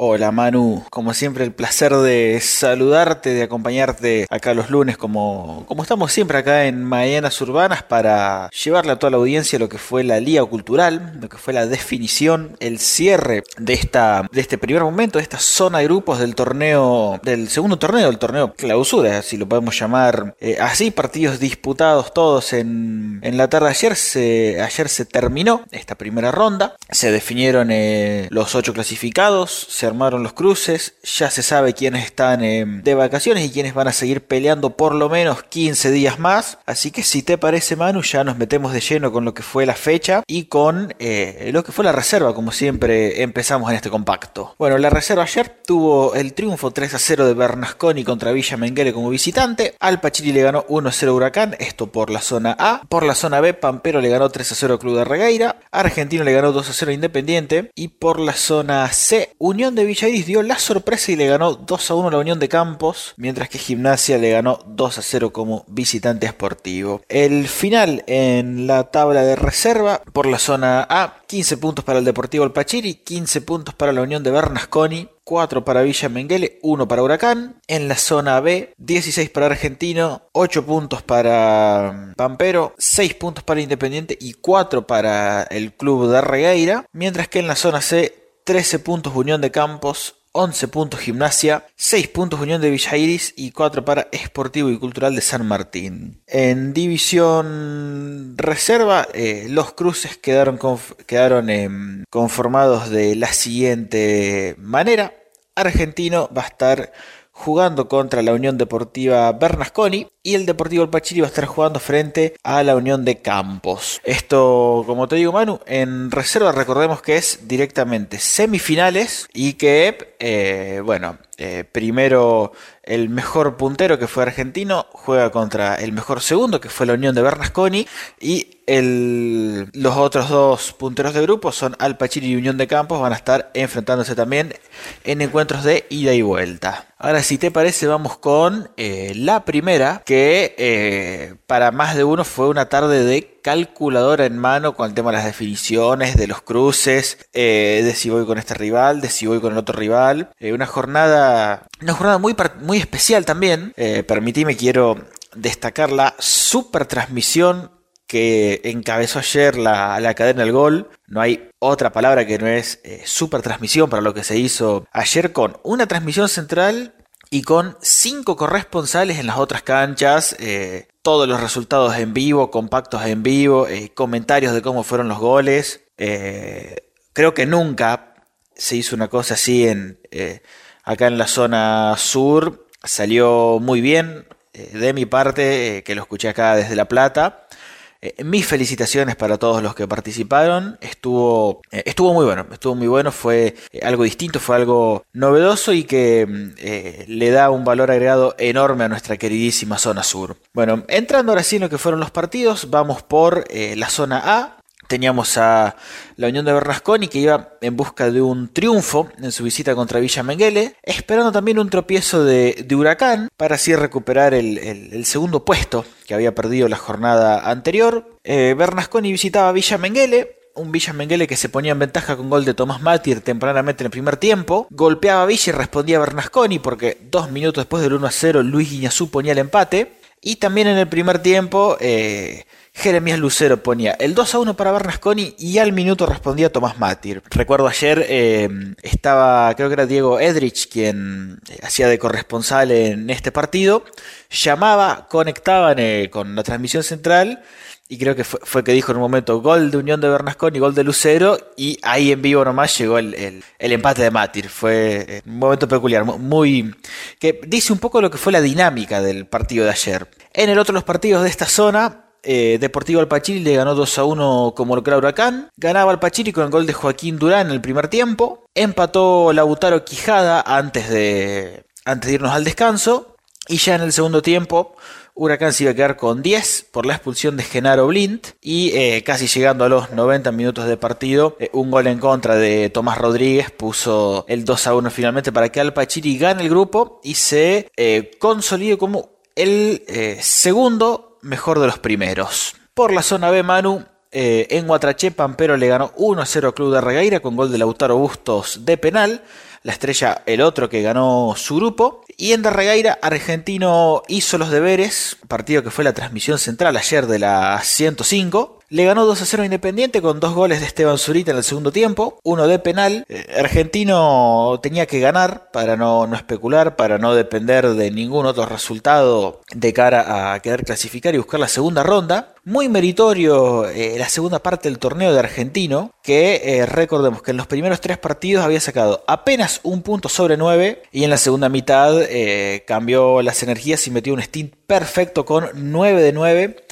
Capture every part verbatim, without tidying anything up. Hola Manu, como siempre el placer de saludarte, de acompañarte acá los lunes como, como estamos siempre acá en Mañanas Urbanas para llevarle a toda la audiencia lo que fue la Liga Cultural, lo que fue la definición, el cierre de esta de este primer momento, de esta zona de grupos del torneo, del segundo torneo, del torneo clausura, si lo podemos llamar eh, así, partidos disputados todos en, en la tarde de ayer, se, ayer se terminó esta primera ronda, se definieron eh, los ocho clasificados, se armaron los cruces, ya se sabe quiénes están eh, de vacaciones y quiénes van a seguir peleando por lo menos quince días más, así que si te parece Manu ya nos metemos de lleno con lo que fue la fecha y con eh, lo que fue la reserva, como siempre empezamos en este compacto. Bueno, la reserva ayer tuvo el triunfo tres a cero de Bernasconi contra Villa Mengele como visitante, Alpachiri le ganó uno a cero Huracán, esto por la zona A, por la zona B Pampero le ganó tres a cero al Club de Regueira, Argentino le ganó dos a cero a Independiente y por la zona C Unión de de Villa Iris dio la sorpresa y le ganó dos a uno a la Unión de Campos, mientras que Gimnasia le ganó dos a cero como visitante Esportivo. El final en la tabla de reserva por la zona A, quince puntos para el Deportivo Alpachiri, quince puntos para la Unión de Bernasconi, cuatro para Villa Mengele, uno para Huracán. En la zona B, dieciséis para Argentino, ocho puntos para Pampero, seis puntos para Independiente y cuatro para el Club de Regueira, mientras que en la zona C trece puntos Unión de Campos, once puntos Gimnasia, seis puntos Unión de Villa Iris y cuatro para Esportivo y Cultural de San Martín. En división reserva, eh, los cruces quedaron, conf- quedaron eh, conformados de la siguiente manera. Argentino va a estar jugando contra la Unión Deportiva Bernasconi y el Deportivo Alpachiri va a estar jugando frente a la Unión de Campos. Esto, como te digo Manu, en reserva recordemos que es directamente semifinales y que, eh, bueno, eh, primero el mejor puntero que fue Argentino juega contra el mejor segundo que fue la Unión de Bernasconi y el, los otros dos punteros de grupo son Alpachiri y Unión de Campos, van a estar enfrentándose también en encuentros de ida y vuelta. Ahora, si te parece, vamos con eh, la primera, que eh, para más de uno fue una tarde de calculadora en mano con el tema de las definiciones, de los cruces, eh, de si voy con este rival, de si voy con el otro rival. Eh, una jornada, una jornada muy, muy especial también. Eh, permitime, quiero destacar la super transmisión que encabezó ayer la, la cadena El Gol. No hay otra palabra que no es eh, super transmisión para lo que se hizo ayer, con una transmisión central y con cinco corresponsales en las otras canchas. Eh, Todos los resultados en vivo, compactos en vivo, eh, comentarios de cómo fueron los goles. Eh, creo que nunca se hizo una cosa así en eh, acá en la zona sur. Salió muy bien, eh, de mi parte, eh, que lo escuché acá desde La Plata. Eh, mis felicitaciones para todos los que participaron. Estuvo, eh, estuvo muy bueno, estuvo muy bueno. Fue eh, algo distinto, fue algo novedoso y que eh, le da un valor agregado enorme a nuestra queridísima zona sur. Bueno, entrando ahora sí en lo que fueron los partidos, vamos por eh, la zona A. Teníamos a la Unión de Bernasconi que iba en busca de un triunfo en su visita contra Villa Mengele, esperando también un tropiezo de, de Huracán para así recuperar el, el, el segundo puesto que había perdido la jornada anterior. Eh, Bernasconi visitaba Villa Mengele. Un Villa Mengele que se ponía en ventaja con gol de Tomás Mártir tempranamente en el primer tiempo. Golpeaba a Villa y respondía a Bernasconi porque dos minutos después del uno a cero Luis Guiñazú ponía el empate. Y también en el primer tiempo eh, Jeremías Lucero ponía el dos a uno para Bernasconi y al minuto respondía Tomás Mártir. Recuerdo ayer eh, estaba, creo que era Diego Edrich quien hacía de corresponsal en este partido. Llamaba, conectaban eh, con la transmisión central y creo que fue, fue que dijo en un momento gol de Unión de Bernasconi, gol de Lucero y ahí en vivo nomás llegó el, el, el empate de Mártir. Fue un momento peculiar, muy que dice un poco lo que fue la dinámica del partido de ayer. En el otro de los partidos de esta zona, eh, Deportivo Alpachiri le ganó dos a uno como local a Huracán. Ganaba Alpachiri con el gol de Joaquín Durán en el primer tiempo. Empató Lautaro Quijada antes de, antes de irnos al descanso. Y ya en el segundo tiempo, Huracán se iba a quedar con diez por la expulsión de Genaro Blind. Y eh, casi llegando a los noventa minutos de partido, eh, un gol en contra de Tomás Rodríguez puso el dos a uno finalmente para que Alpachiri gane el grupo y se eh, consolide como el eh, segundo mejor de los primeros. Por la zona B, Manu, eh, en Huatraché, Pampero le ganó uno a cero a Club de Regueira con gol de Lautaro Bustos de penal. La Estrella, el otro que ganó su grupo. Y en De Regueira, Argentino hizo los deberes, partido que fue la transmisión central ayer de la ciento cinco. Le ganó dos a cero Independiente con dos goles de Esteban Zurita en el segundo tiempo, uno de penal. Argentino tenía que ganar para no, no especular, para no depender de ningún otro resultado de cara a querer clasificar y buscar la segunda ronda. Muy meritorio eh, la segunda parte del torneo de Argentino, que eh, recordemos que en los primeros tres partidos había sacado apenas un punto sobre nueve, y en la segunda mitad eh, cambió las energías y metió un stint perfecto con nueve de nueve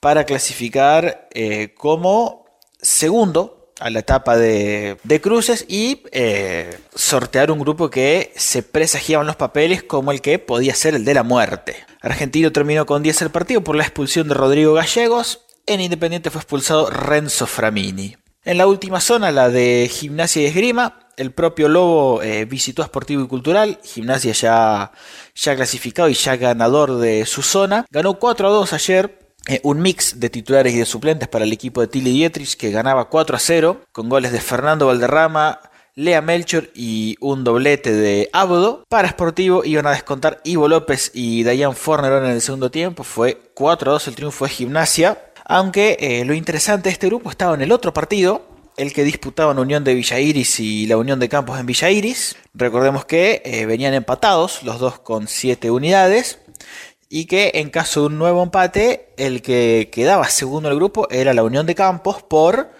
para clasificar eh, como segundo a la etapa de, de cruces y eh, sortear un grupo que se presagiaban los papeles como el que podía ser el de la muerte. Argentino terminó con diez el partido por la expulsión de Rodrigo Gallegos. En Independiente fue expulsado Renzo Framini. En la última zona, la de Gimnasia y Esgrima, el propio Lobo eh, visitó a Esportivo y Cultural. Gimnasia ya, ya clasificado y ya ganador de su zona. Ganó cuatro a dos ayer. Eh, un mix de titulares y de suplentes para el equipo de Tilly Dietrich, que ganaba cuatro a cero con goles de Fernando Valderrama, Lea Melchor y un doblete de Abdo. Para Esportivo iban a descontar Ivo López y Dayan Fornerón en el segundo tiempo. Fue cuatro a dos el triunfo de Gimnasia, aunque eh, lo interesante de este grupo estaba en el otro partido, el que disputaban Unión de Villa Iris y la Unión de Campos en Villa Iris. Recordemos que eh, venían empatados los dos con siete unidades, y que en caso de un nuevo empate, el que quedaba segundo en el grupo era la Unión de Campos por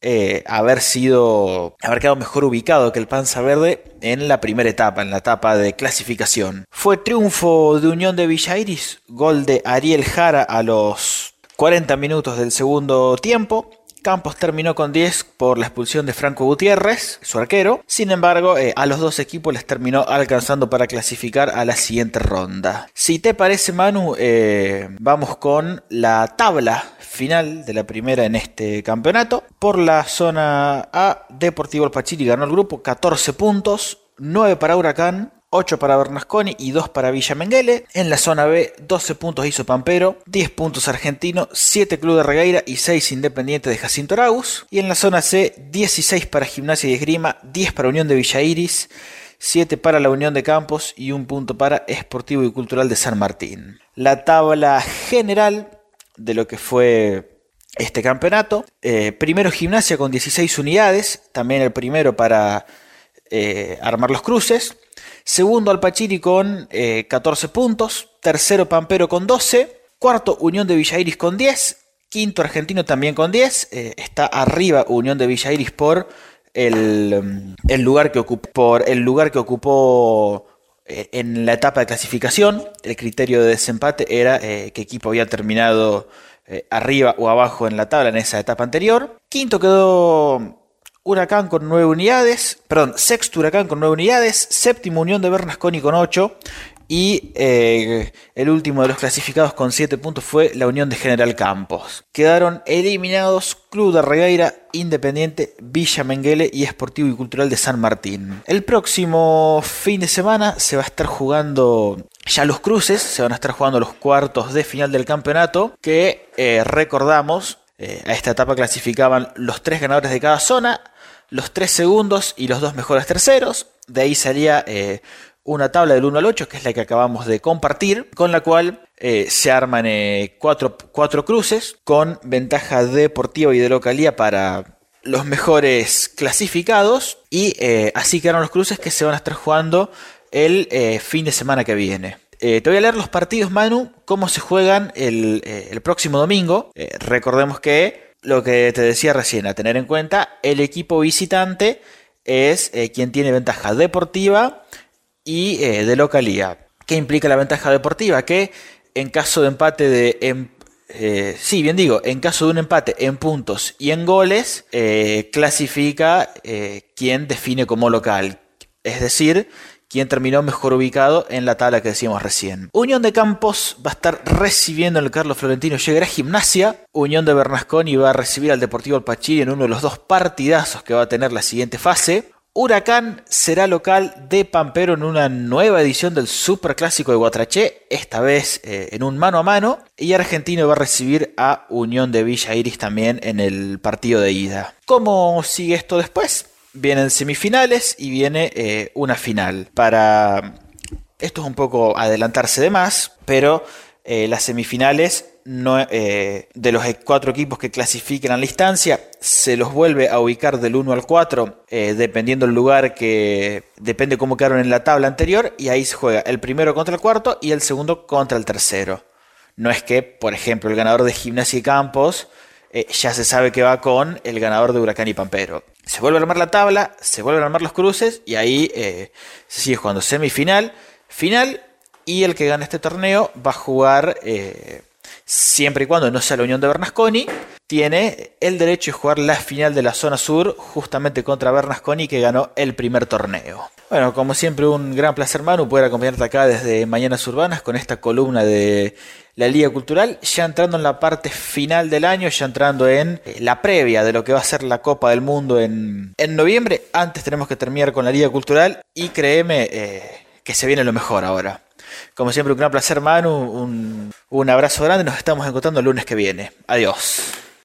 eh, haber sido, haber quedado mejor ubicado que el Panza Verde en la primera etapa, en la etapa de clasificación. Fue triunfo de Unión de Villa Iris, gol de Ariel Jara a los cuarenta minutos del segundo tiempo. Campos terminó con diez por la expulsión de Franco Gutiérrez, su arquero. Sin embargo, eh, a los dos equipos les terminó alcanzando para clasificar a la siguiente ronda. Si te parece, Manu, eh, vamos con la tabla final de la primera en este campeonato. Por la zona A, Deportivo Alpachiri ganó el grupo, catorce puntos, nueve para Huracán, ocho para Bernasconi y dos para Villa Mengele. En la zona B, doce puntos hizo Pampero, diez puntos Argentino, siete Club de Regueira y seis Independiente de Jacinto Arauz. Y en la zona C, dieciséis para Gimnasia y Esgrima, diez para Unión de Villa Iris, siete para la Unión de Campos y un punto para Esportivo y Cultural de San Martín. La tabla general de lo que fue este campeonato. Eh, primero Gimnasia con dieciséis unidades, también el primero para eh, armar los cruces. Segundo Alpachiri con eh, catorce puntos, tercero Pampero con doce, cuarto Unión de Villa Iris con diez, quinto Argentino también con diez, eh, está arriba Unión de Villa Iris por el, el lugar que ocupó, por el lugar que ocupó eh, en la etapa de clasificación. El criterio de desempate era eh, qué equipo había terminado eh, arriba o abajo en la tabla en esa etapa anterior. Quinto quedó Huracán con nueve unidades, perdón, sexto Huracán con nueve unidades, séptimo Unión de Bernasconi con ocho y eh, el último de los clasificados con siete puntos fue la Unión de General Campos. Quedaron eliminados Club de Regueira, Independiente, Villa Mengele y Esportivo y Cultural de San Martín. El próximo fin de semana se va a estar jugando ya los cruces, se van a estar jugando los cuartos de final del campeonato que eh, recordamos. Eh, a esta etapa clasificaban los tres ganadores de cada zona, los tres segundos y los dos mejores terceros. De ahí salía eh, una tabla del uno al ocho, que es la que acabamos de compartir, con la cual eh, se arman eh, cuatro, cuatro cruces, con ventaja deportiva y de localía para los mejores clasificados. Y eh, así quedaron los cruces que se van a estar jugando el eh, fin de semana que viene. Eh, te voy a leer los partidos, Manu, cómo se juegan el, eh, el próximo domingo. Eh, recordemos que lo que te decía recién, a tener en cuenta, el equipo visitante es eh, quien tiene ventaja deportiva y eh, de localía. ¿Qué implica la ventaja deportiva? Que en caso de empate de... En, eh, sí, bien digo, en caso de un empate en puntos y en goles, eh, clasifica eh, quien define como local. Es decir, quien terminó mejor ubicado en la tabla que decíamos recién. Unión de Campos va a estar recibiendo en el Carlos Florentino Lleguerá Gimnasia. Unión de Bernasconi va a recibir al Deportivo Alpachiri en uno de los dos partidazos que va a tener la siguiente fase. Huracán será local de Pampero en una nueva edición del Superclásico de Guatraché, esta vez eh, en un mano a mano. Y Argentino va a recibir a Unión de Villa Iris también en el partido de ida. ¿Cómo sigue esto después? vienen semifinales y viene eh, una final. Para esto es un poco adelantarse de más, pero eh, las semifinales no, eh, de los cuatro equipos que clasifiquen a la instancia, se los vuelve a ubicar del uno al cuatro, eh, dependiendo el lugar que... depende cómo quedaron en la tabla anterior, y ahí se juega el primero contra el cuarto y el segundo contra el tercero. No es que, por ejemplo, el ganador de Gimnasia y Campos eh, ya se sabe que va con el ganador de Huracán y Pampero. Se vuelve a armar la tabla, se vuelven a armar los cruces y ahí eh, se sigue jugando semifinal, final, y el que gana este torneo va a jugar, eh, siempre y cuando no sea la Unión de Bernasconi, tiene el derecho de jugar la final de la zona sur justamente contra Bernasconi, que ganó el primer torneo. Bueno, como siempre, un gran placer, Manu, poder acompañarte acá desde Mañanas Urbanas con esta columna de la Liga Cultural, ya entrando en la parte final del año, ya entrando en la previa de lo que va a ser la Copa del Mundo en, en noviembre. Antes tenemos que terminar con la Liga Cultural y créeme eh, que se viene lo mejor ahora. Como siempre, un gran placer, Manu, un, un abrazo grande, nos estamos encontrando el lunes que viene. Adiós.